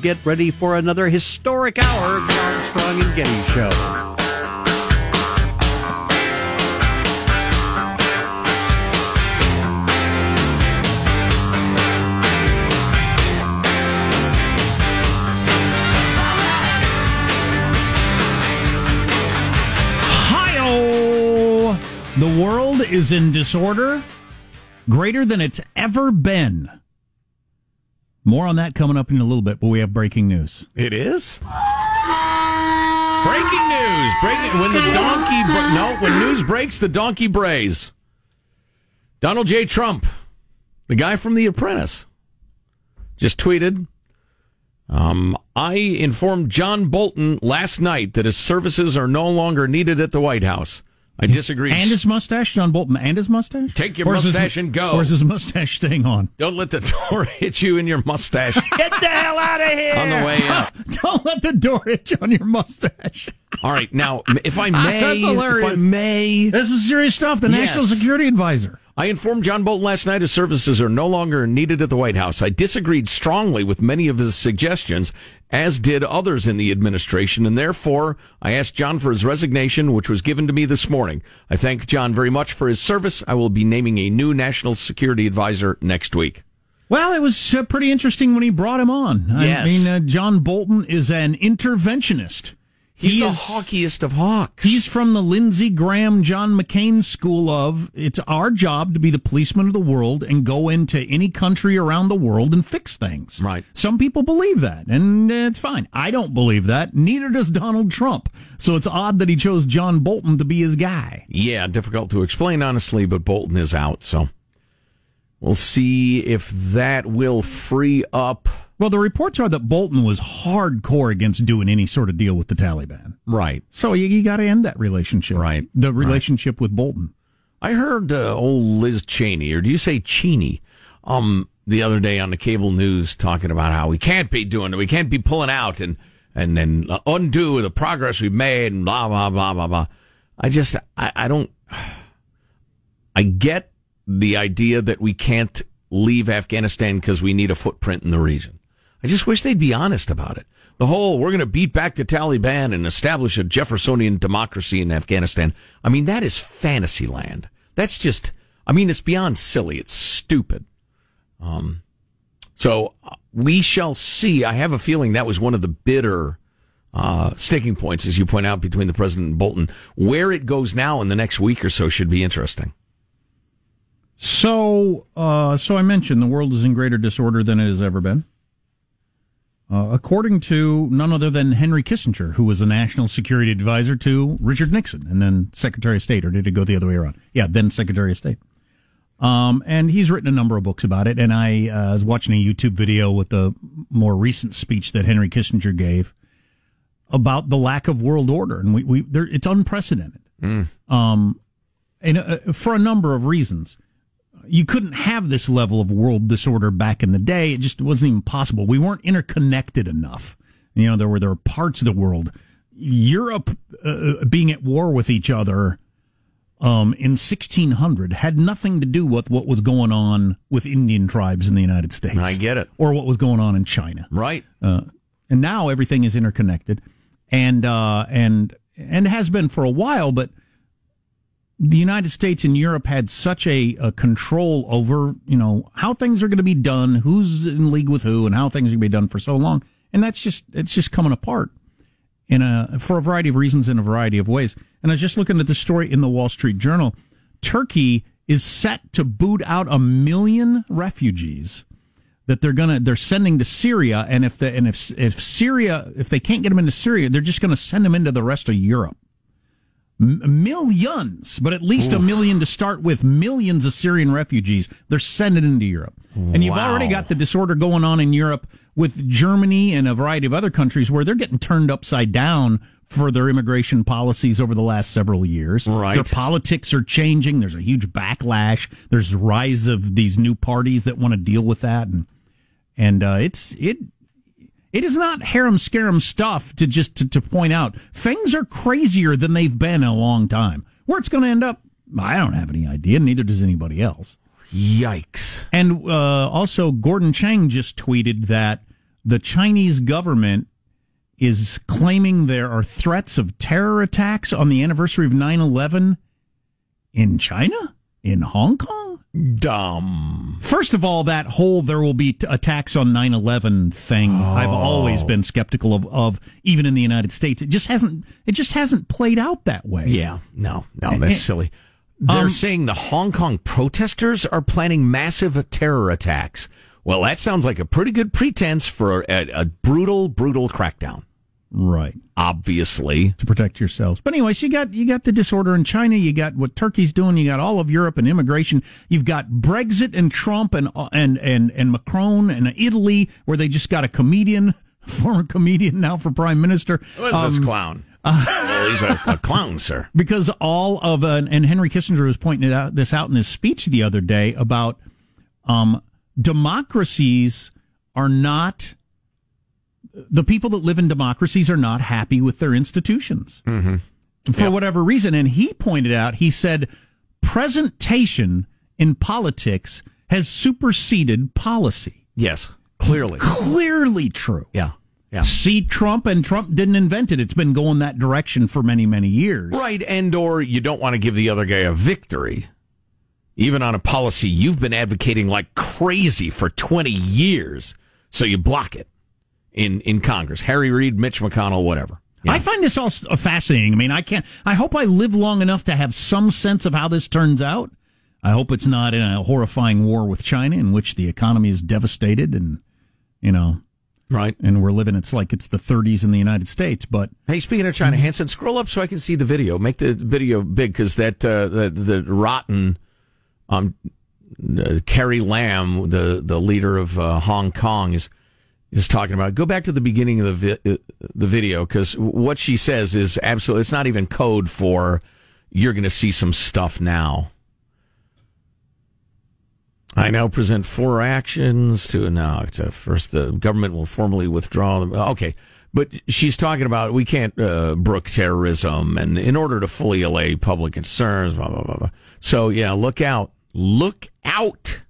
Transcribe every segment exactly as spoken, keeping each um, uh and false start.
Get ready for another historic hour of the Armstrong and Getty Show. Hi-oh! The world is in disorder greater than it's ever been. More on that coming up in a little bit, but we have breaking news. It is? Breaking news! Breaking, when the donkey... Bra- no, when news breaks, the donkey brays. Donald J. Trump, the guy from The Apprentice, just tweeted, um, I informed John Bolton last night that his services are no longer needed at the White House. I disagree. And his mustache, John Bolton, and his mustache? Take your where's mustache his, and go. Or is his mustache staying on? Don't let the door hit you in your mustache. Get the hell out of here! On the way out. Don't, don't let the door hit you on your mustache. All right, now, if I may... That's hilarious. If I may... This is serious stuff. The yes. National Security Advisor. I informed John Bolton last night his services are no longer needed at the White House. I disagreed strongly with many of his suggestions, as did others in the administration, and therefore I asked John for his resignation, which was given to me this morning. I thank John very much for his service. I will be naming a new National Security Advisor next week. Well, it was uh, pretty interesting when he brought him on. Yes. I mean, uh, John Bolton is an interventionist. He's he the is, hawkiest of hawks. He's from the Lindsey Graham, John McCain school of, it's our job to be the policeman of the world and go into any country around the world and fix things. Right. Some people believe that, and it's fine. I don't believe that. Neither does Donald Trump. So it's odd that he chose John Bolton to be his guy. Yeah, difficult to explain, honestly, but Bolton is out, so we'll see if that will free up... Well, the reports are that Bolton was hardcore against doing any sort of deal with the Taliban. Right. So you, you got to end that relationship. Right. The relationship right. with Bolton. I heard uh, old Liz Cheney, or do you say Cheney, um, the other day on the cable news talking about how we can't be doing it, we can't be pulling out and and then undo the progress we've made and blah, blah, blah, blah, blah. I just, I, I don't, I get the idea that we can't leave Afghanistan because we need a footprint in the region. I just wish they'd be honest about it. The whole, we're going to beat back the Taliban and establish a Jeffersonian democracy in Afghanistan. I mean, that is fantasy land. That's just, I mean, it's beyond silly. It's stupid. Um, so we shall see. I have a feeling that was one of the bitter uh, sticking points, as you point out, between the president and Bolton. Where it goes now in the next week or so should be interesting. So, uh, so I mentioned the world is in greater disorder than it has ever been. Uh, according to none other than Henry Kissinger, who was a national security advisor to Richard Nixon, and then Secretary of State, or did it go the other way around? Yeah, then Secretary of State. Um, and he's written a number of books about it, and I uh, was watching a YouTube video with the more recent speech that Henry Kissinger gave about the lack of world order, and we, we there, it's unprecedented. Mm. Um, and uh, for a number of reasons. You couldn't have this level of world disorder back in the day. It just wasn't even possible. We weren't interconnected enough. You know, there were there were parts of the world. Europe uh, being at war with each other um, in sixteen hundred had nothing to do with what was going on with Indian tribes in the United States. I get it. Or what was going on in China. Right. Uh, and now everything is interconnected, and uh, and and has been for a while, but. The United States and Europe had such a, a control over, you know, how things are going to be done, who's in league with who, and how things are going to be done for so long. And that's just, it's just coming apart in a, for a variety of reasons in a variety of ways. And I was just looking at the story in the Wall Street Journal. Turkey is set to boot out a million refugees that they're going to, they're sending to Syria. And if the, and if, if Syria, if they can't get them into Syria, they're just going to send them into the rest of Europe. Millions, but at least Ooh. a million to start with. Millions of Syrian refugees. They're sending into Europe. And you've wow. already got the disorder going on in Europe with Germany and a variety of other countries where they're getting turned upside down for their immigration policies over the last several years. Right. Their politics are changing. There's a huge backlash. There's a rise of these new parties that want to deal with that. And, and uh, it's... it. It is not harem-scarum stuff to just to, to point out. Things are crazier than they've been in a long time. Where it's going to end up, I don't have any idea, neither does anybody else. Yikes. And uh, also, Gordon Chang just tweeted that the Chinese government is claiming there are threats of terror attacks on the anniversary of nine eleven in China? In Hong Kong? Dumb. First of all, that whole there will be t- attacks on nine eleven thing, oh. I've always been skeptical of, of, even in the United States. It just hasn't it just hasn't played out that way. Yeah, no, no, that's and, silly. They're um, saying the Hong Kong protesters are planning massive terror attacks. Well, that sounds like a pretty good pretense for a, a brutal, brutal crackdown. Right. Obviously. To protect yourselves. But anyways, you got you got the disorder in China. You got what Turkey's doing. You got all of Europe and immigration. You've got Brexit and Trump and and and, and Macron and Italy, where they just got a comedian, former comedian now for prime minister. Who is um, this clown? Uh, well, he's a, a clown, sir. Because all of, uh, and Henry Kissinger was pointing it out, this out in his speech the other day about um, democracies are not... The people that live in democracies are not happy with their institutions mm-hmm. for yep. whatever reason. And he pointed out, he said, presentation in politics has superseded policy. Yes, clearly. Clearly true. Yeah. Yeah. See Trump, and Trump didn't invent it. It's been going that direction for many, many years. Right. And or you don't want to give the other guy a victory, even on a policy you've been advocating like crazy for twenty years. So you block it. In, in Congress, Harry Reid, Mitch McConnell, whatever. You know? I find this all fascinating. I mean, I can't. I hope I live long enough to have some sense of how this turns out. I hope it's not in a horrifying war with China, in which the economy is devastated, and you know, right. And we're living. It's like it's the thirties in the United States. But hey, speaking of China, Hanson, scroll up so I can see the video. Make the video big because that uh, the the rotten um uh, Carrie Lam, the the leader of uh, Hong Kong, is. Is talking about. Go back to the beginning of the vi- the video, because what she says is absolutely, it's not even code for you're going to see some stuff now. I now present four actions to, no, it's a first, the government will formally withdraw. Okay, but she's talking about we can't uh, brook terrorism, and in order to fully allay public concerns, blah, blah, blah, blah. So, yeah, look out. Look out.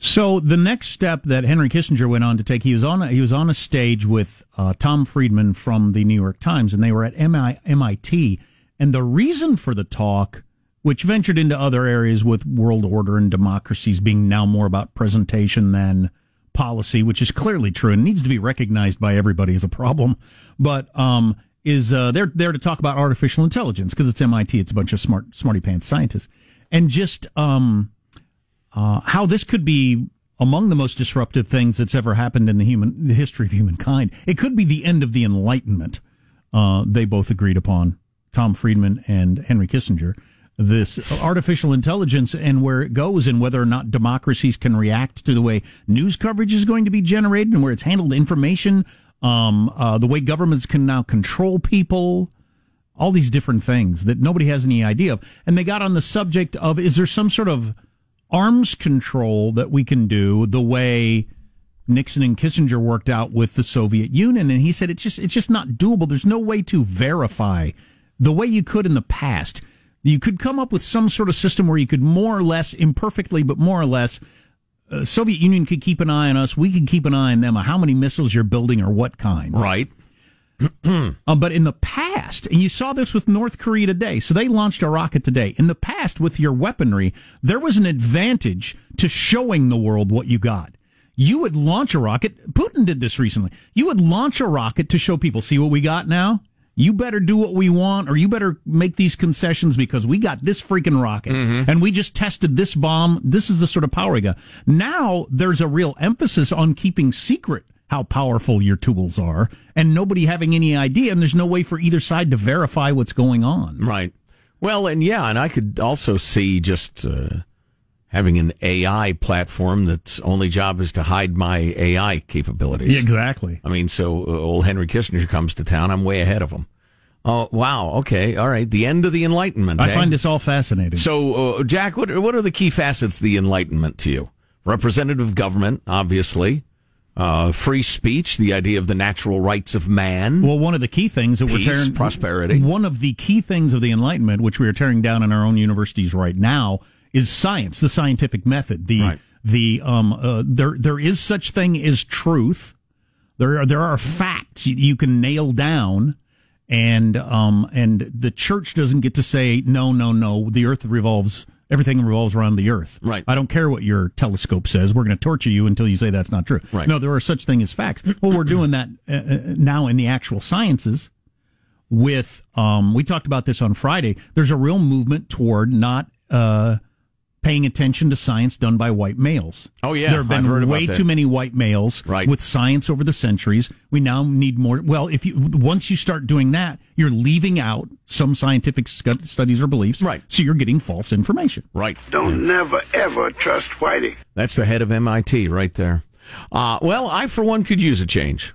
So the next step that Henry Kissinger went on to take, he was on a, he was on a stage with uh, Tom Friedman from the New York Times, and they were at M I T. And the reason for the talk, which ventured into other areas with world order and democracies being now more about presentation than policy, which is clearly true and needs to be recognized by everybody as a problem, but um, is uh, they're there to talk about artificial intelligence because it's M I T. It's a bunch of smart smarty pants scientists, and just. Um, Uh, how this could be among the most disruptive things that's ever happened in the human the history of humankind. It could be the end of the Enlightenment. Uh, they both agreed upon, Tom Friedman and Henry Kissinger, this artificial intelligence and where it goes and whether or not democracies can react to the way news coverage is going to be generated and where it's handled information, um, uh, the way governments can now control people. All these different things that nobody has any idea of. And they got on the subject of, is there some sort of arms control that we can do the way Nixon and Kissinger worked out with the Soviet Union? And he said it's just it's just not doable. There's no way to verify the way you could in the past. You could come up with some sort of system where you could more or less, imperfectly, but more or less, uh, Soviet Union could keep an eye on us. We could keep an eye on them on how many missiles you're building or what kinds. Right. uh, but in the past, and you saw this with North Korea today, so they launched a rocket today. In the past, with your weaponry, there was an advantage to showing the world what you got. You would launch a rocket. Putin did this recently. You would launch a rocket to show people, see what we got now? You better do what we want, or you better make these concessions because we got this freaking rocket, mm-hmm. and we just tested this bomb. This is the sort of power we got. Now, there's a real emphasis on keeping secret how powerful your tools are, and nobody having any idea, and there's no way for either side to verify what's going on. Right. Well, and yeah, and I could also see just uh, having an A I platform that's only job is to hide my A I capabilities. Yeah, exactly. I mean, so uh, old Henry Kissinger comes to town, I'm way ahead of him. Oh, wow. Okay. All right. The end of the Enlightenment. I eh? find this all fascinating. So, uh, Jack, what, what are the key facets of the Enlightenment to you? Representative government, obviously. Uh, free speech, the idea of the natural rights of man. Well, one of the key things that Peace, we're tearing... prosperity. One of the key things of the Enlightenment, which we are tearing down in our own universities right now, is science, the scientific method, the right. the um uh, there there is such thing as truth. There are, there are facts you can nail down, and um and the church doesn't get to say no no no. The earth revolves. Everything revolves around the earth. Right. I don't care what your telescope says. We're going to torture you until you say that's not true. Right. No, there are such things as facts. Well, we're doing that uh, now in the actual sciences. With um, we talked about this on Friday. There's a real movement toward not uh, paying attention to science done by white males. Oh yeah, there have been I've heard way about that. Too many white males right. with science over the centuries. We now need more. Well, if you once you start doing that, you're leaving out some scientific sc- studies or beliefs. Right. So you're getting false information. Right. Don't yeah. never ever trust whitey. That's the head of M I T right there. Uh, well, I for one could use a change.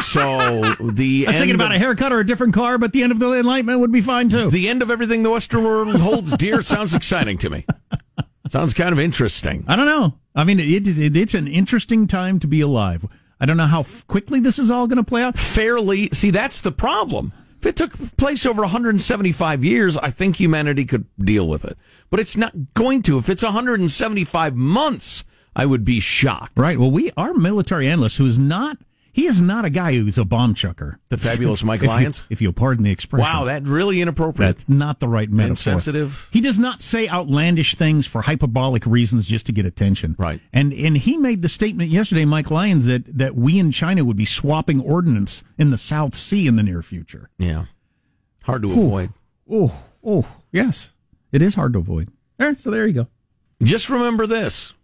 So the I was thinking about of, a haircut or a different car, but the end of the Enlightenment would be fine, too. The end of everything the Western world holds dear sounds exciting to me. Sounds kind of interesting. I don't know. I mean, it, it, it's an interesting time to be alive. I don't know how f- quickly this is all going to play out. Fairly. See, that's the problem. If it took place over one hundred seventy-five years, I think humanity could deal with it. But it's not going to. If it's one hundred seventy-five months, I would be shocked. Right. Well, we our military analyst, who is not... He is not a guy who's a bomb chucker. The fabulous Mike Lyons? If, you, if you'll pardon the expression. Wow, that's really inappropriate. That's not the right metaphor. Insensitive. He does not say outlandish things for hyperbolic reasons just to get attention. Right. And and he made the statement yesterday, Mike Lyons, that, that we in China would be swapping ordnance in the South Sea in the near future. Yeah. Hard to Ooh. avoid. Oh, oh, yes. It is hard to avoid. All right, so there you go. Just remember this.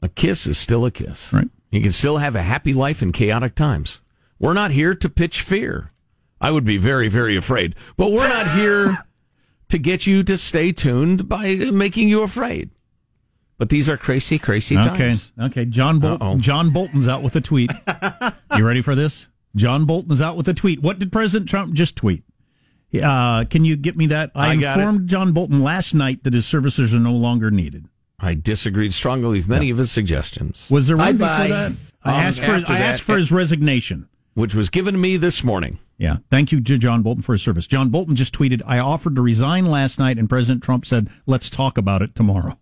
A kiss is still a kiss. Right. You can still have a happy life in chaotic times. We're not here to pitch fear. I would be very, very afraid. But we're not here to get you to stay tuned by making you afraid. But these are crazy, crazy okay. times. Okay, okay. John Bolton, John Bolton's out with a tweet. You ready for this? John Bolton is out with a tweet. What did President Trump just tweet? Uh, can you get me that? I, I informed John Bolton last night that his services are no longer needed. I disagreed strongly with many yeah. of his suggestions. Was there one before that? I asked for, I asked for his resignation. Which was given to me this morning. Yeah. Thank you to John Bolton for his service. John Bolton just tweeted, I offered to resign last night, and President Trump said, let's talk about it tomorrow.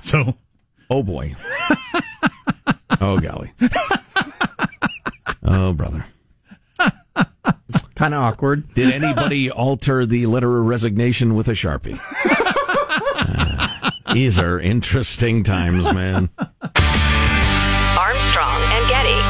So. Oh, boy. Oh, golly. Oh, brother. It's kind of awkward. Did anybody alter the letter of resignation with a Sharpie? uh, These are interesting times, man. Armstrong and Getty.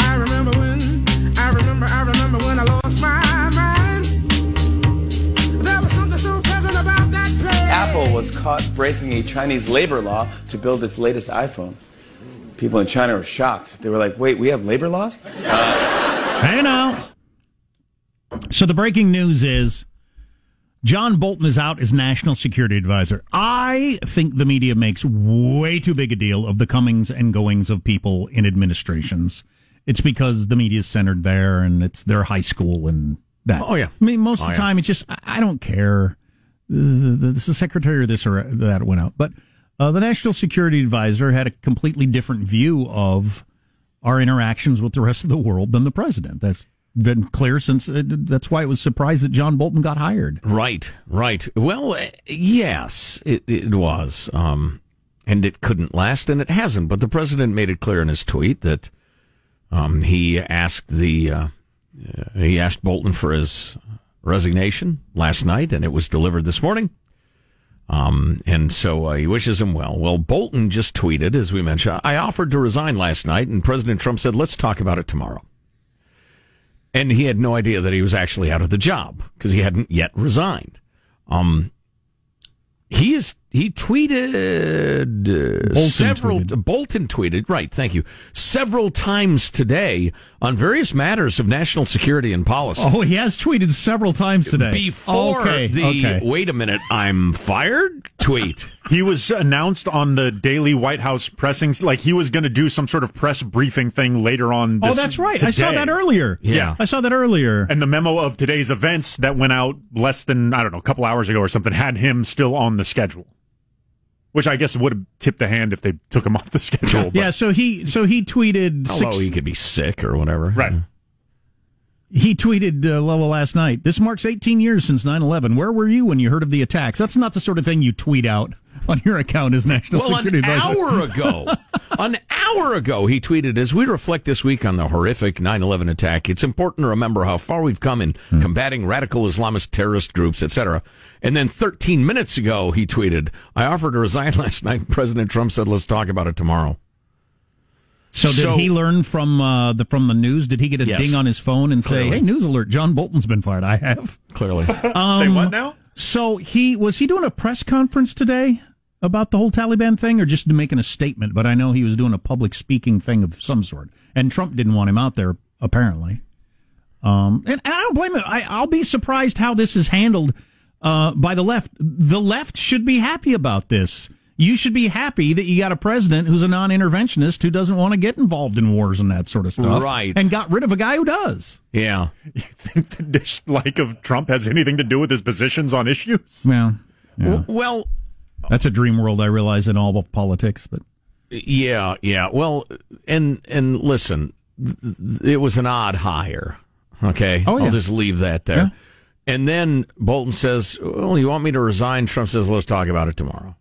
I remember when, I remember, I remember when I lost my mind. There was something so present about that place. Apple was caught breaking a Chinese labor law to build its latest iPhone. People in China were shocked. They were like, wait, we have labor laws? Uh, hey, now. So the breaking news is John Bolton is out as National Security Advisor. I think the media makes way too big a deal of the comings and goings of people in administrations. It's because the media is centered there, and it's their high school and that. Oh, yeah. I mean, most oh, of the time, yeah. it's just, I don't care. This is the secretary or this or that went out. But... Uh, the National Security Advisor had a completely different view of our interactions with the rest of the world than the president. That's been clear since. Uh, that's why it was surprised that John Bolton got hired. Right, right. Well, yes, it, it was. Um, and it couldn't last, and it hasn't. But the president made it clear in his tweet that um, he asked the uh, he asked Bolton for his resignation last night, and it was delivered this morning. Um, and so uh, he wishes him well. Well, Bolton just tweeted, as we mentioned, I offered to resign last night, and President Trump said, let's talk about it tomorrow. And he had no idea that he was actually out of the job because he hadn't yet resigned. Um, he is, he tweeted uh, Bolton several, tweeted. Bolton tweeted, right, thank you, several times today on various matters of national security and policy. Oh, he has tweeted several times today. Before okay, the, okay. wait a minute, I'm fired tweet. He was announced on the daily White House pressings, like he was going to do some sort of press briefing thing later on this Oh, that's right. Today. I saw that earlier. Yeah. yeah. I saw that earlier. And the memo of today's events that went out less than, I don't know, a couple hours ago or something had him still on the schedule. Which I guess would have tipped the hand if they took him off the schedule. But. Yeah, so he so he tweeted... Although six, he could be sick or whatever. Right. He tweeted uh, Lola last night, this marks eighteen years since nine eleven. Where were you when you heard of the attacks? That's not the sort of thing you tweet out on your account as National well, Security Advisor. Well, an hour ago, an hour ago, he tweeted, as we reflect this week on the horrific nine eleven attack, it's important to remember how far we've come in hmm. combating radical Islamist terrorist groups, et cetera. And then thirteen minutes ago, he tweeted, I offered to resign last night. President Trump said, let's talk about it tomorrow. So did so, he learn from uh, the from the news? Did he get a yes. ding on his phone and Clearly. say, hey, news alert, John Bolton's been fired? I have. Clearly. Um, say what now? So he was he doing a press conference today about the whole Taliban thing or just making a statement? But I know he was doing a public speaking thing of some sort. And Trump didn't want him out there, apparently. Um, and I don't blame him. I, I'll be surprised how this is handled uh, by the left. The left should be happy about this. You should be happy that you got a president who's a non-interventionist who doesn't want to get involved in wars and that sort of stuff. Right. And got rid of a guy who does. Yeah. You think the dislike of Trump has anything to do with his positions on issues? Well, yeah. Well, that's a dream world, I realize, in all of politics. But Yeah, yeah. Well, and and listen, it was an odd hire. Okay? Oh, yeah. I'll just leave that there. Yeah. And then Bolton says, well, you want me to resign? Trump says, let's talk about it tomorrow.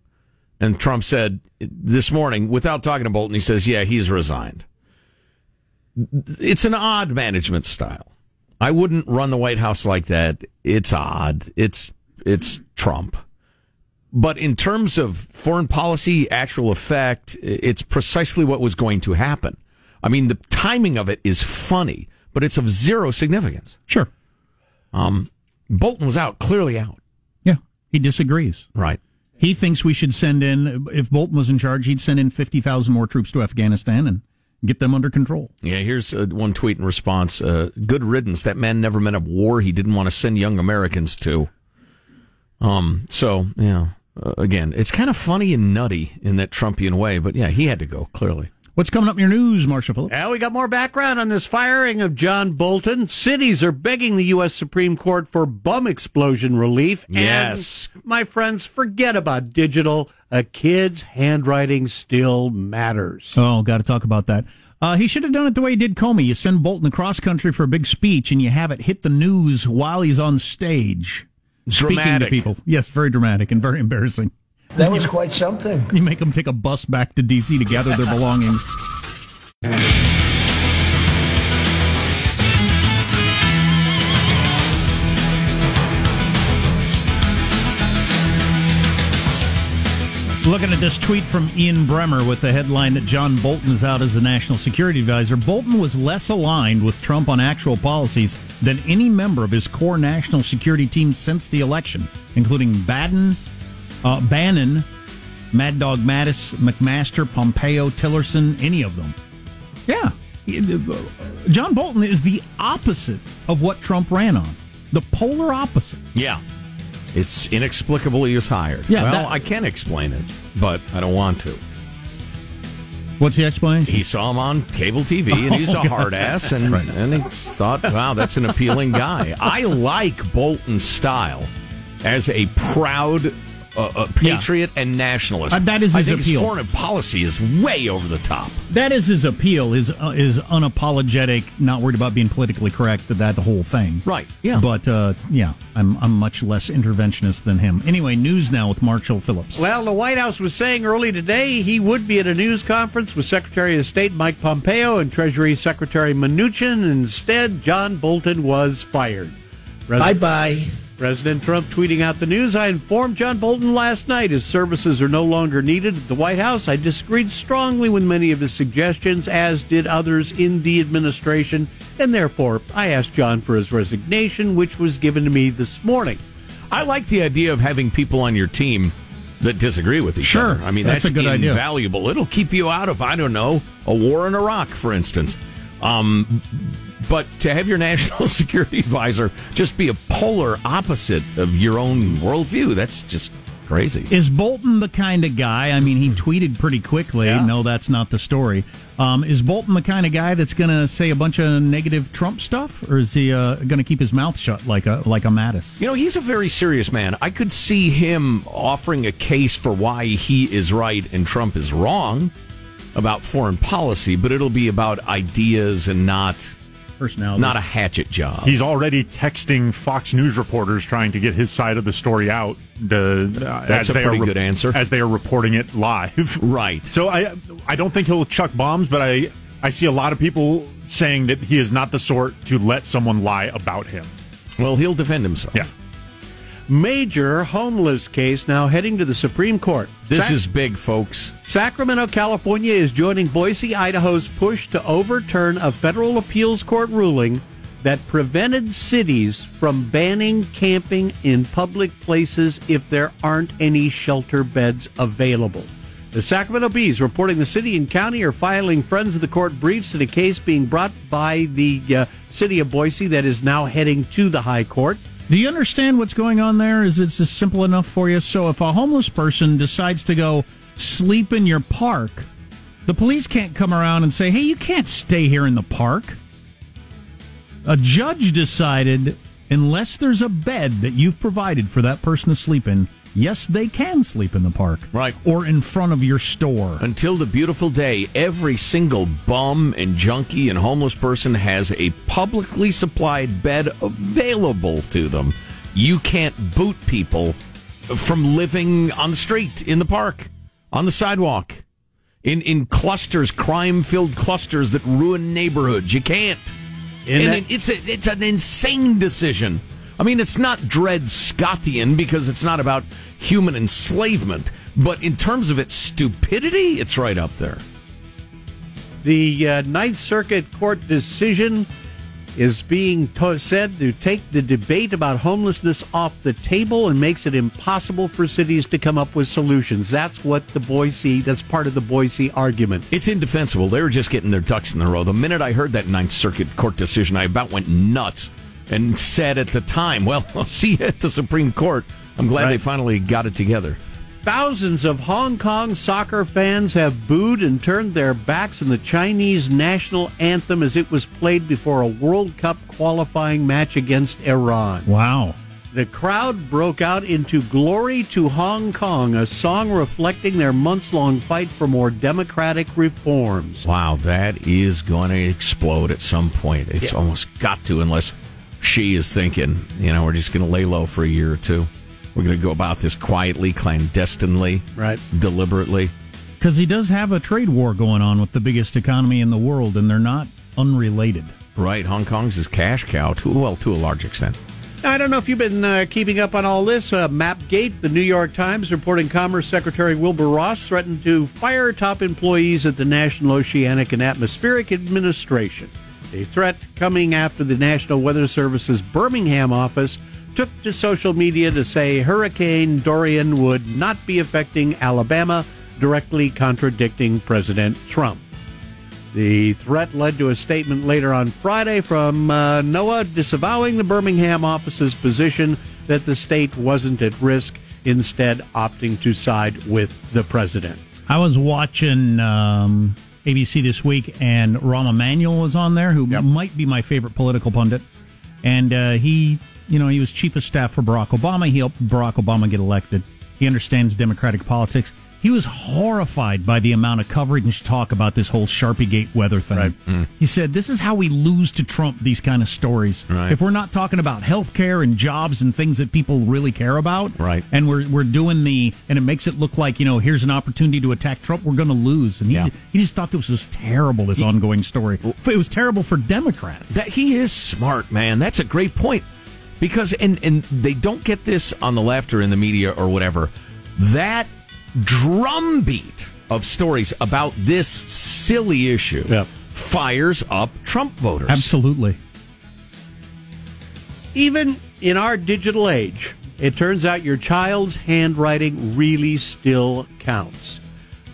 And Trump said this morning, without talking to Bolton, he says, yeah, he's resigned. It's an odd management style. I wouldn't run the White House like that. It's odd. It's it's Trump. But in terms of foreign policy, actual effect, it's precisely what was going to happen. I mean, the timing of it is funny, but it's of zero significance. Sure. Um, Bolton was out, clearly out. Yeah, he disagrees. Right. He thinks we should send in, if Bolton was in charge, he'd send in fifty thousand more troops to Afghanistan and get them under control. Yeah, here's uh, one tweet in response. Uh, good riddance. That man never meant a war he didn't want to send young Americans to. Um. So, yeah, uh, again, it's kind of funny and nutty in that Trumpian way, but yeah, he had to go, clearly. What's coming up in your news, Marshall Phillips? Well, we got more background on this firing of John Bolton. Cities are begging the U S. Supreme Court for bomb explosion relief. Yes. And, my friends, forget about digital. A kid's handwriting still matters. Oh, got to talk about that. Uh, he should have done it the way he did Comey. You send Bolton across country for a big speech, and you have it hit the news while he's on stage. Dramatic. Speaking to people. Yes, very dramatic and very embarrassing. That was quite something. You make them take a bus back to D C to gather their belongings. Looking at this tweet from Ian Bremmer with the headline that John Bolton is out as the National Security Advisor. Bolton was less aligned with Trump on actual policies than any member of his core national security team since the election, including Baden, Uh, Bannon, Mad Dog Mattis, McMaster, Pompeo, Tillerson, any of them. Yeah. John Bolton is the opposite of what Trump ran on. The polar opposite. Yeah. It's inexplicable he was hired. Yeah, well, that, I can explain it, but I don't want to. What's the explanation? He saw him on cable T V, and he's oh, a hard ass, and, right. and he thought, wow, that's an appealing guy. I like Bolton's style as a proud... Uh, a patriot yeah. and nationalist. Uh, that is his I think appeal. His foreign policy is way over the top. That is his appeal, is uh, is unapologetic, not worried about being politically correct, that whole thing. Right, yeah. But, uh, yeah, I'm, I'm much less interventionist than him. Anyway, news now with Marshall Phillips. Well, the White House was saying early today he would be at a news conference with Secretary of State Mike Pompeo and Treasury Secretary Mnuchin. Instead, John Bolton was fired. President- Bye-bye. President Trump tweeting out the news, I informed John Bolton last night his services are no longer needed at the White House. I disagreed strongly with many of his suggestions, as did others in the administration, and therefore I asked John for his resignation, which was given to me this morning. I like the idea of having people on your team that disagree with each sure, other. I mean, that's, that's a good invaluable. Idea. It'll keep you out of, I don't know, a war in Iraq, for instance. Um... But to have your national security advisor just be a polar opposite of your own worldview, that's just crazy. Is Bolton the kind of guy, I mean, he tweeted pretty quickly, yeah. no, that's not the story. Um, is Bolton the kind of guy that's going to say a bunch of negative Trump stuff, or is he uh, going to keep his mouth shut like a like a Mattis? You know, he's a very serious man. I could see him offering a case for why he is right and Trump is wrong about foreign policy, but it'll be about ideas and not... Not a hatchet job. He's already texting Fox News reporters trying to get his side of the story out. Uh, That's as a they pretty are re- good answer. As they are reporting it live. Right. So I I don't think he'll chuck bombs, but I, I see a lot of people saying that he is not the sort to let someone lie about him. Well, he'll defend himself. Yeah. Major homeless case now heading to the Supreme Court. This Sac- is big, folks. Sacramento, California is joining Boise, Idaho's push to overturn a federal appeals court ruling that prevented cities from banning camping in public places if there aren't any shelter beds available. The Sacramento Bees reporting the city and county are filing Friends of the Court briefs in a case being brought by the uh, city of Boise that is now heading to the high court. Do you understand what's going on there? Is it just simple enough for you? So if a homeless person decides to go sleep in your park, the police can't come around and say, hey, you can't stay here in the park. A judge decided, unless there's a bed that you've provided for that person to sleep in, yes, they can sleep in the park. Right. Or in front of your store. Until the beautiful day, every single bum and junkie and homeless person has a publicly supplied bed available to them. You can't boot people from living on the street, in the park, on the sidewalk, in, in clusters, crime-filled clusters that ruin neighborhoods. You can't. In and that- it's, a, it's an insane decision. I mean, it's not Dred Scottian because it's not about human enslavement, but in terms of its stupidity, it's right up there. The uh, Ninth Circuit Court decision is being to- said to take the debate about homelessness off the table and makes it impossible for cities to come up with solutions. That's what the Boise, that's part of the Boise argument. It's indefensible. They were just getting their ducks in a row. The minute I heard that Ninth Circuit Court decision, I about went nuts. And said at the time, well, I'll see you at the Supreme Court. I'm glad right. they finally got it together. Thousands of Hong Kong soccer fans have booed and turned their backs on the Chinese national anthem as it was played before a World Cup qualifying match against Iran. Wow. The crowd broke out into Glory to Hong Kong, a song reflecting their months-long fight for more democratic reforms. Wow, that is going to explode at some point. It's yeah. almost got to, unless... She is thinking, you know, we're just going to lay low for a year or two. We're going to go about this quietly, clandestinely, right? Deliberately. Because he does have a trade war going on with the biggest economy in the world, and they're not unrelated. Right. Hong Kong's his cash cow, to, well, to a large extent. I don't know if you've been uh, keeping up on all this. Uh, Mapgate, the New York Times, reporting Commerce Secretary Wilbur Ross threatened to fire top employees at the National Oceanic and Atmospheric Administration. A threat coming after the National Weather Service's Birmingham office took to social media to say Hurricane Dorian would not be affecting Alabama, directly contradicting President Trump. The threat led to a statement later on Friday from uh, NOAA disavowing the Birmingham office's position that the state wasn't at risk, instead opting to side with the president. I was watching... Um A B C This Week, and Rahm Emanuel was on there, who yep. might be my favorite political pundit. And uh, he, you know, he was chief of staff for Barack Obama. He helped Barack Obama get elected. He understands democratic politics. He was horrified by the amount of coverage and talk about this whole Sharpiegate weather thing. Right. Mm. He said, this is how we lose to Trump, these kind of stories. Right. If we're not talking about health care and jobs and things that people really care about, right. and we're we're doing the, and it makes it look like, you know, here's an opportunity to attack Trump, we're going to lose. And he, yeah. just, he just thought this was terrible, this he, ongoing story. It was terrible for Democrats. That he is smart, man. That's a great point. Because, and, and they don't get this on the left or in the media or whatever, that drumbeat of stories about this silly issue yep. fires up Trump voters. Absolutely. Even in our digital age, it turns out your child's handwriting really still counts.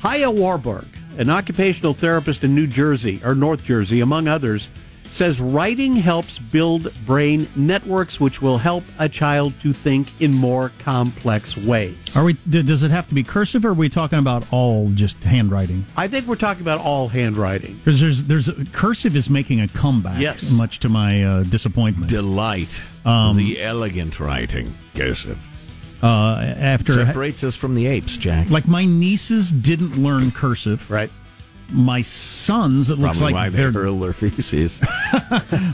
Haya Warburg, an occupational therapist in New Jersey, or North Jersey, among others, says writing helps build brain networks, which will help a child to think in more complex ways. Are we? Does it have to be cursive, or are we talking about all just handwriting? I think we're talking about all handwriting. Because there's, there's, cursive is making a comeback, yes. much to my uh, disappointment. Delight. Um, the elegant writing, cursive. Uh, after separates us from the apes, Jack. Like, my nieces didn't learn cursive. Right. My sons, it Probably looks like why they're hurl their feces.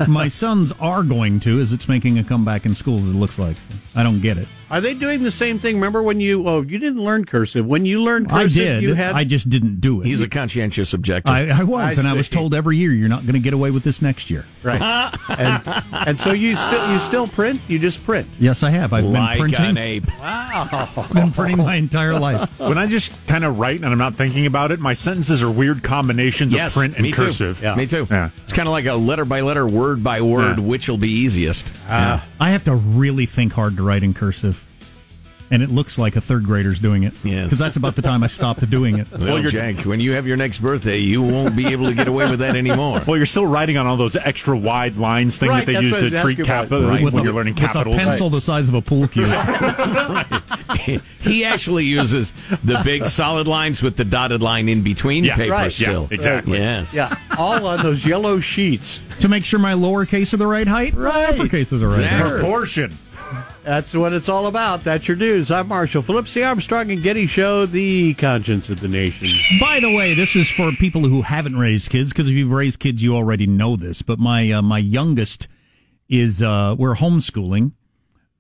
My sons are going to, as it's making a comeback in schools, it looks like. I don't get it. Are they doing the same thing? Remember when you, oh, you didn't learn cursive. When you learned cursive, I did. You had... I just didn't do it. He's a conscientious objector. I, I was, I and I was told every year, you're not going to get away with this next year. Right. and, and so you still you still print? You just print? Yes, I have. I've like been printing. An ape. Wow. I've been printing my entire life. When I just kind of write and I'm not thinking about it, my sentences are weird combinations yes, of print and me cursive. Too. Yeah. Me too. Yeah. It's kind of like a letter by letter, word by word, yeah. which will be easiest. Uh, yeah. I have to really think hard to write in cursive. And it looks like a third grader's doing it. Yes. Because that's about the time I stopped doing it. Well, well Jack, when you have your next birthday, you won't be able to get away with that anymore. Well, you're still writing on all those extra wide lines thing right, that they use to treat capital right. when a, you're learning capitals. With a pencil right. the size of a pool cue. Right. He actually uses the big solid lines with the dotted line in between yeah, paper right. still. Yeah, exactly. Right. Yes. Yeah. All on those yellow sheets. To make sure my lowercase are the right height, right. my uppercase are the right height. Proportion. That's what it's all about. That's your news. I'm Marshall Phillips, the Armstrong and Getty Show, the conscience of the nation. By the way, this is for people who haven't raised kids, because if you've raised kids, you already know this. But my uh, my youngest is, uh, we're homeschooling,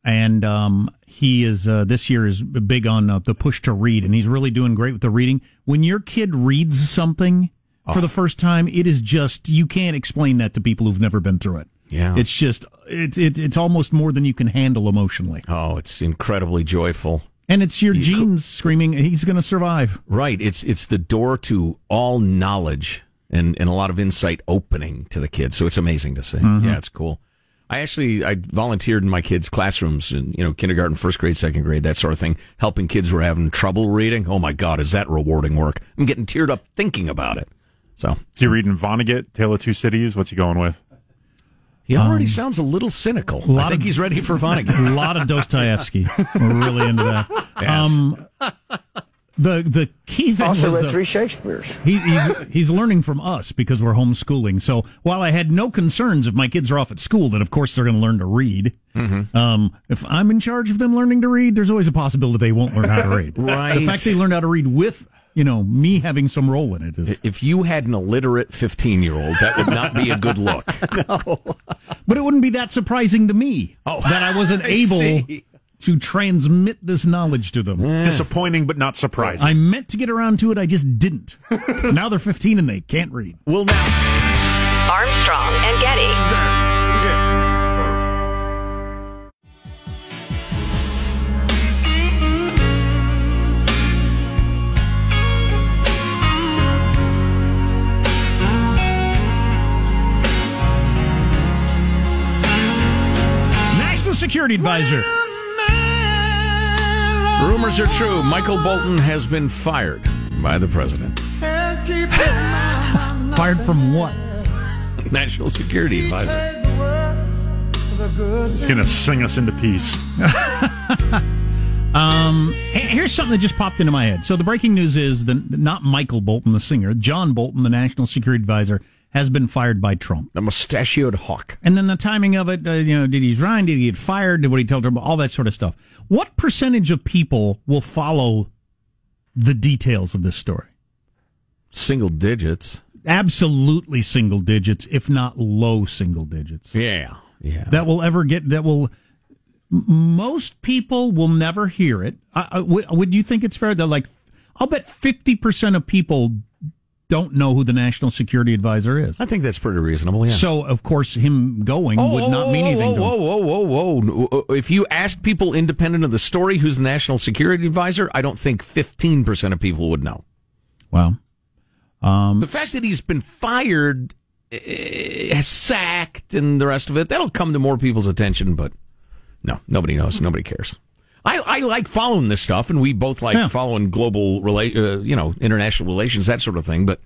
and um, he is, uh, this year is big on uh, the push to read, and he's really doing great with the reading. When your kid reads something oh. for the first time, it is just, you can't explain that to people who've never been through it. Yeah, it's just it, it it's almost more than you can handle emotionally. Oh, it's incredibly joyful, and it's your you genes co- screaming, "He's going to survive!" Right? It's it's the door to all knowledge and, and a lot of insight opening to the kids. So it's amazing to see. Mm-hmm. Yeah, it's cool. I actually I volunteered in my kids' classrooms, in, you know, kindergarten, first grade, second grade, that sort of thing, helping kids who are having trouble reading. Oh my God, is that rewarding work? I'm getting teared up thinking about it. So, is he reading Vonnegut, Tale of Two Cities? What's he going with? He already um, sounds a little cynical. A I think of, he's ready for Vonnegut. A lot of Dostoevsky. We're really into that. Yes. Um, the the key thing also was read three Shakespeare's. He, he's he's learning from us because we're homeschooling. So while I had no concerns if my kids are off at school, then of course they're going to learn to read. Mm-hmm. Um, if I'm in charge of them learning to read, there's always a possibility they won't learn how to read. Right. The fact they learned how to read with. You know, me having some role in it. Is... If you had an illiterate fifteen-year-old, that would not be a good look. No. But it wouldn't be that surprising to me oh, that I wasn't I able see. to transmit this knowledge to them. Yeah. Disappointing, but not surprising. I meant to get around to it, I just didn't. Now they're fifteen and they can't read. Well, now... Armstrong and Getty. Security Advisor. Rumors are true. Michael Bolton has been fired by the president. Fired from what? National Security Advisor. He's going to sing us into peace. um, here's something that just popped into my head. So the breaking news is that not Michael Bolton, the singer, John Bolton, the National Security Advisor, has been fired by Trump. The mustachioed hawk. And then the timing of it, uh, you know, did he resign? Did he get fired? Did what he told Trump? All that sort of stuff. What percentage of people will follow the details of this story? Single digits. Absolutely single digits, if not low single digits. Yeah, yeah. That will ever get, that will, most people will never hear it. I, I, would, would you think it's fair that, like, I'll bet fifty percent of people don't know who the National Security Advisor is. I think that's pretty reasonable, yeah. So, of course, him going oh, would not oh, mean anything whoa, to him. Whoa, whoa, whoa, whoa. If you asked people independent of the story who's the National Security Advisor, I don't think fifteen percent of people would know. Wow. Um, the fact that he's been fired, uh, sacked, and the rest of it, that'll come to more people's attention, but no, nobody knows. Nobody cares. I, I like following this stuff, and we both like yeah. following global, rela- uh, you know, international relations, that sort of thing. But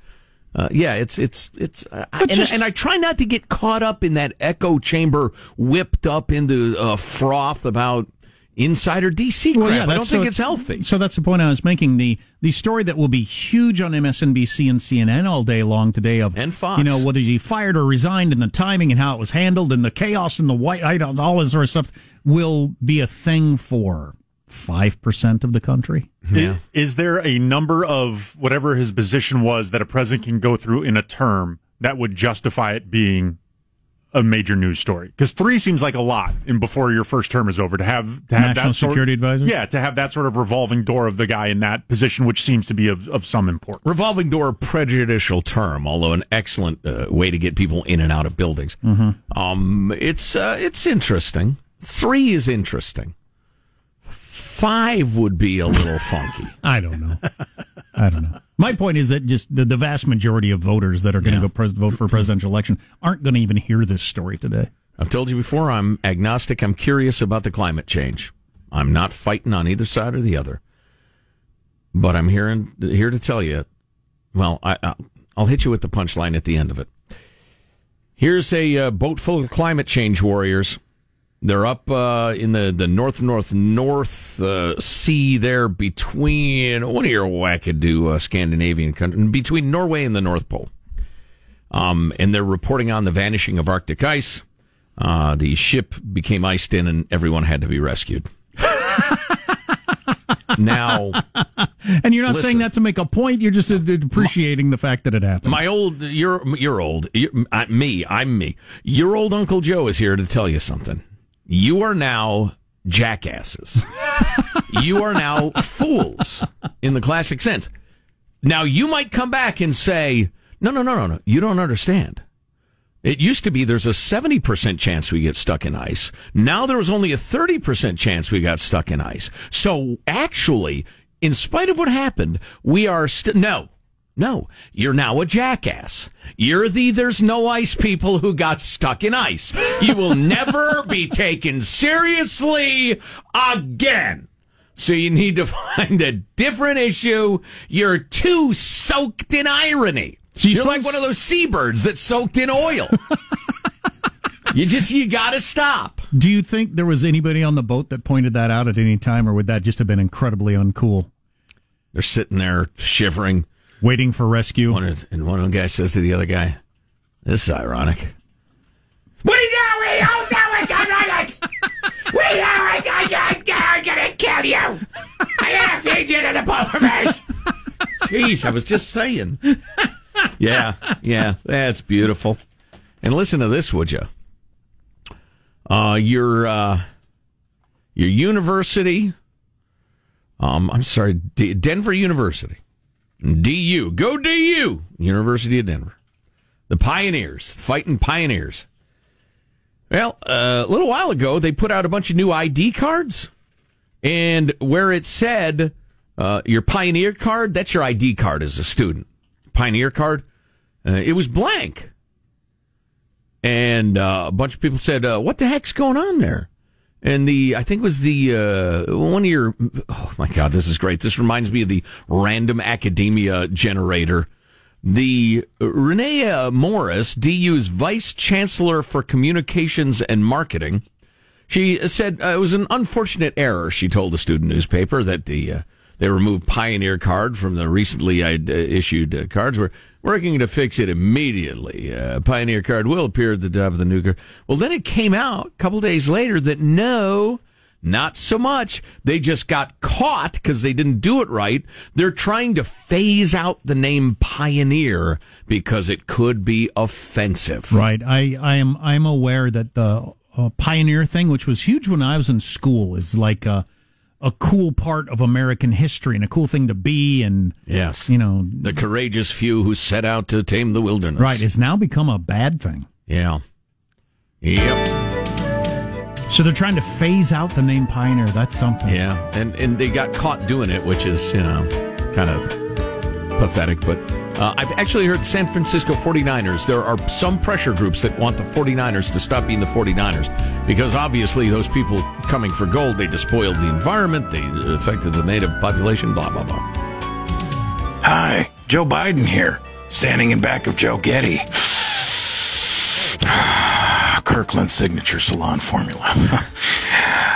Uh, yeah, it's it's it's, uh, and, just, and I try not to get caught up in that echo chamber, whipped up into a uh, froth about insider D C crap. Well, yeah, I don't think so, it's healthy. So that's the point I was making. The the story that will be huge on M S N B C and C N N all day long today of and Fox. You know, whether he fired or resigned and the timing and how it was handled and the chaos and the White House, all this sort of stuff will be a thing for five percent of the country. Yeah. Is, is there a number of whatever his position was that a president can go through in a term that would justify it being a major news story? Because three seems like a lot, and before your first term is over, to have to have National Security Advisor? Yeah, to have that sort of revolving door of the guy in that position, which seems to be of, of some importance. Revolving door, prejudicial term, although an excellent uh, way to get people in and out of buildings. Mm-hmm. Um, it's uh, it's interesting. Three is interesting. Five would be a little funky. I don't know. I don't know. My point is that just the, the vast majority of voters that are going to yeah. go pres- vote for a presidential election aren't going to even hear this story today. I've told you before, I'm agnostic. I'm curious about the climate change. I'm not fighting on either side or the other. But I'm here, in, here to tell you, well, I, I'll, I'll hit you with the punchline at the end of it. Here's a uh, boat full of climate change warriors. They're up uh, in the, the north, north, north uh, sea there between one of your wackadoo uh, Scandinavian countries, between Norway and the North Pole. Um, and they're reporting on the vanishing of Arctic ice. Uh, the ship became iced in and everyone had to be rescued. Now, and you're not listen, saying that to make a point. You're just appreciating the fact that it happened. My old, you're, you're old, you're, I, me, I'm me. Your old Uncle Joe is here to tell you something. You are now jackasses. You are now fools in the classic sense. Now, you might come back and say, no, no, no, no, no. You don't understand. It used to be there's a seventy percent chance we get stuck in ice. Now there was only a thirty percent chance we got stuck in ice. So actually, in spite of what happened, we are still... No. No, you're now a jackass. You're the there's no ice people who got stuck in ice. You will never be taken seriously again. So you need to find a different issue. You're too soaked in irony. She you're like one of those seabirds that's soaked in oil. You just, you gotta stop. Do you think there was anybody on the boat that pointed that out at any time, or would that just have been incredibly uncool? They're sitting there shivering. Waiting for rescue. One is, and one guy says to the other guy, this is ironic. We know, we all know it's ironic. We know it's ironic. I'm going to kill you. I'm going to feed you to the polar bears. Jeez, I was just saying. Yeah, yeah, that's beautiful. And listen to this, would you? Uh, your, uh, your university, um, I'm sorry, D- Denver University. D U. Go D U. University of Denver. The pioneers. Fighting pioneers. Well, uh, a little while ago, they put out a bunch of new I D cards. And where it said, uh, your pioneer card, that's your I D card as a student. Pioneer card, uh, it was blank. And uh, a bunch of people said, uh, what the heck's going on there? And the, I think it was the, uh, one of your, oh my God, this is great. This reminds me of the random academia generator. The Renee Morris, D U's Vice Chancellor for Communications and Marketing, she said uh, it was an unfortunate error, she told the student newspaper, that the, uh, they removed Pioneer card from the recently I'd, uh, issued uh, cards. We're working to fix it immediately. Uh, Pioneer card will appear at the top of the new card. Well, then it came out a couple days later that no, not so much. They just got caught because they didn't do it right. They're trying to phase out the name Pioneer because it could be offensive. Right. I, I am I'm aware that the uh, Pioneer thing, which was huge when I was in school, is like a... Uh, a cool part of American history and a cool thing to be, and yes, you know, the courageous few who set out to tame the wilderness. Right, it's now become a bad thing. Yeah, yep. So they're trying to phase out the name Pioneer. That's something. Yeah, and and they got caught doing it, which is, you know, kind of pathetic. But uh, I've actually heard San Francisco forty-niners. There are some pressure groups that want the forty-niners to stop being the forty-niners. Because obviously those people coming for gold, they despoiled the environment, they affected the native population, blah, blah, blah. Hi, Joe Biden here. standing in back of Joe Getty. Kirkland's signature salon formula.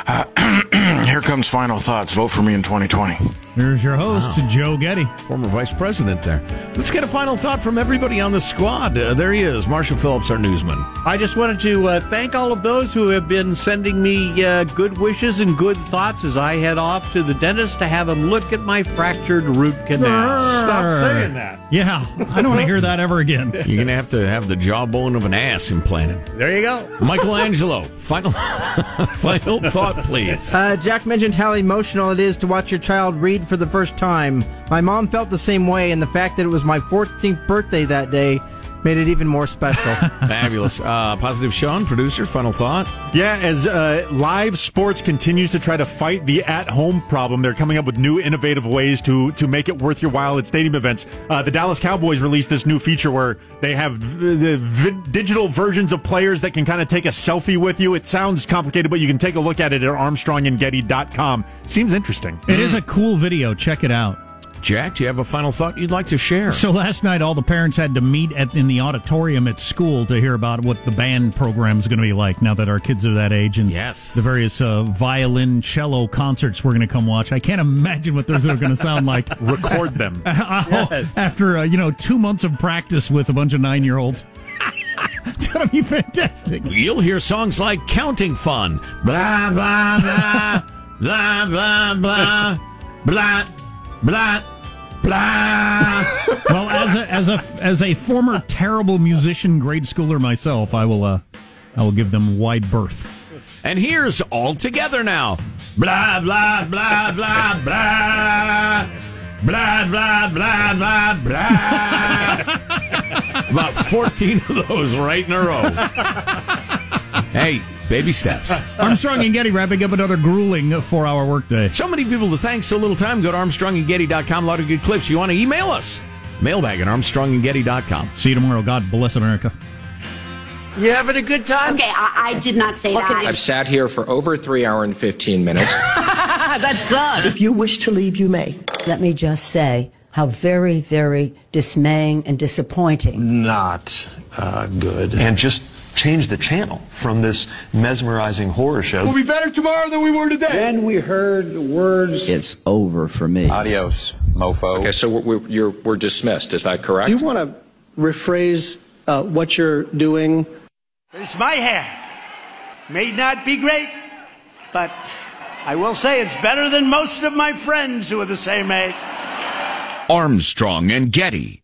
Uh, here comes final thoughts. Vote for me in twenty twenty. There's your host, wow. Joe Getty. Former vice president there. Let's get a final thought from everybody on the squad. Uh, there he is, Marshall Phillips, our newsman. I just wanted to uh, thank all of those who have been sending me uh, good wishes and good thoughts as I head off to the dentist to have him look at my fractured root canal. Stop saying that. Yeah, I don't want to hear that ever again. You're going to have to have the jawbone of an ass implanted. There you go. Michelangelo, final, final thought, please. Uh, Jack mentioned how emotional it is to watch your child read for the first time. My mom felt the same way, and the fact that it was my fourteenth birthday that day made it even more special. Fabulous. Uh, Positive Sean, producer, final thought? Yeah, as uh, live sports continues to try to fight the at-home problem, they're coming up with new innovative ways to to make it worth your while at stadium events. Uh, the Dallas Cowboys released this new feature where they have v- the v- digital versions of players that can kind of take a selfie with you. It sounds complicated, but you can take a look at it at armstrong and getty dot com. Seems interesting. It mm. is a cool video. Check it out. Jack, do you have a final thought you'd like to share? So last night, all the parents had to meet at, in the auditorium at school to hear about what the band program is going to be like now that our kids are that age. And yes. the various uh, violin, cello concerts we're going to come watch. I can't imagine what those are going to sound like. Record them. uh, yes. After, uh, you know, two months of practice with a bunch of nine-year-olds. It's going to be fantastic. You'll hear songs like Counting Fun. Blah, blah, blah. Blah, blah, blah. Blah, blah. Blah. Well, as a as a as a former terrible musician, grade schooler myself, I will uh, I will give them wide berth. And here's all together now. Blah blah blah blah blah blah blah blah blah blah. About fourteen of those right in a row. Hey. Baby steps. Armstrong and Getty wrapping up another grueling four-hour workday. So many people to thank, so little time. Go to armstrong and getty dot com. A lot of good clips. You want to email us? Mailbag at armstrong and getty dot com. See you tomorrow. God bless America. You having a good time? Okay, I, I did not say okay. that. I've sat here for over three hours and fifteen minutes. That sucks. If you wish to leave, you may. Let me just say how very, very dismaying and disappointing. Not uh, good. And just... change the channel from this mesmerizing horror show. We'll be better tomorrow than we were today. Then we heard the words, "It's over for me." Adios, mofo. Okay, so we're, we're, you're, we're dismissed. Is that correct? Do you want to rephrase uh, what you're doing? It's my hair. May not be great, but I will say it's better than most of my friends who are the same age. Armstrong and Getty.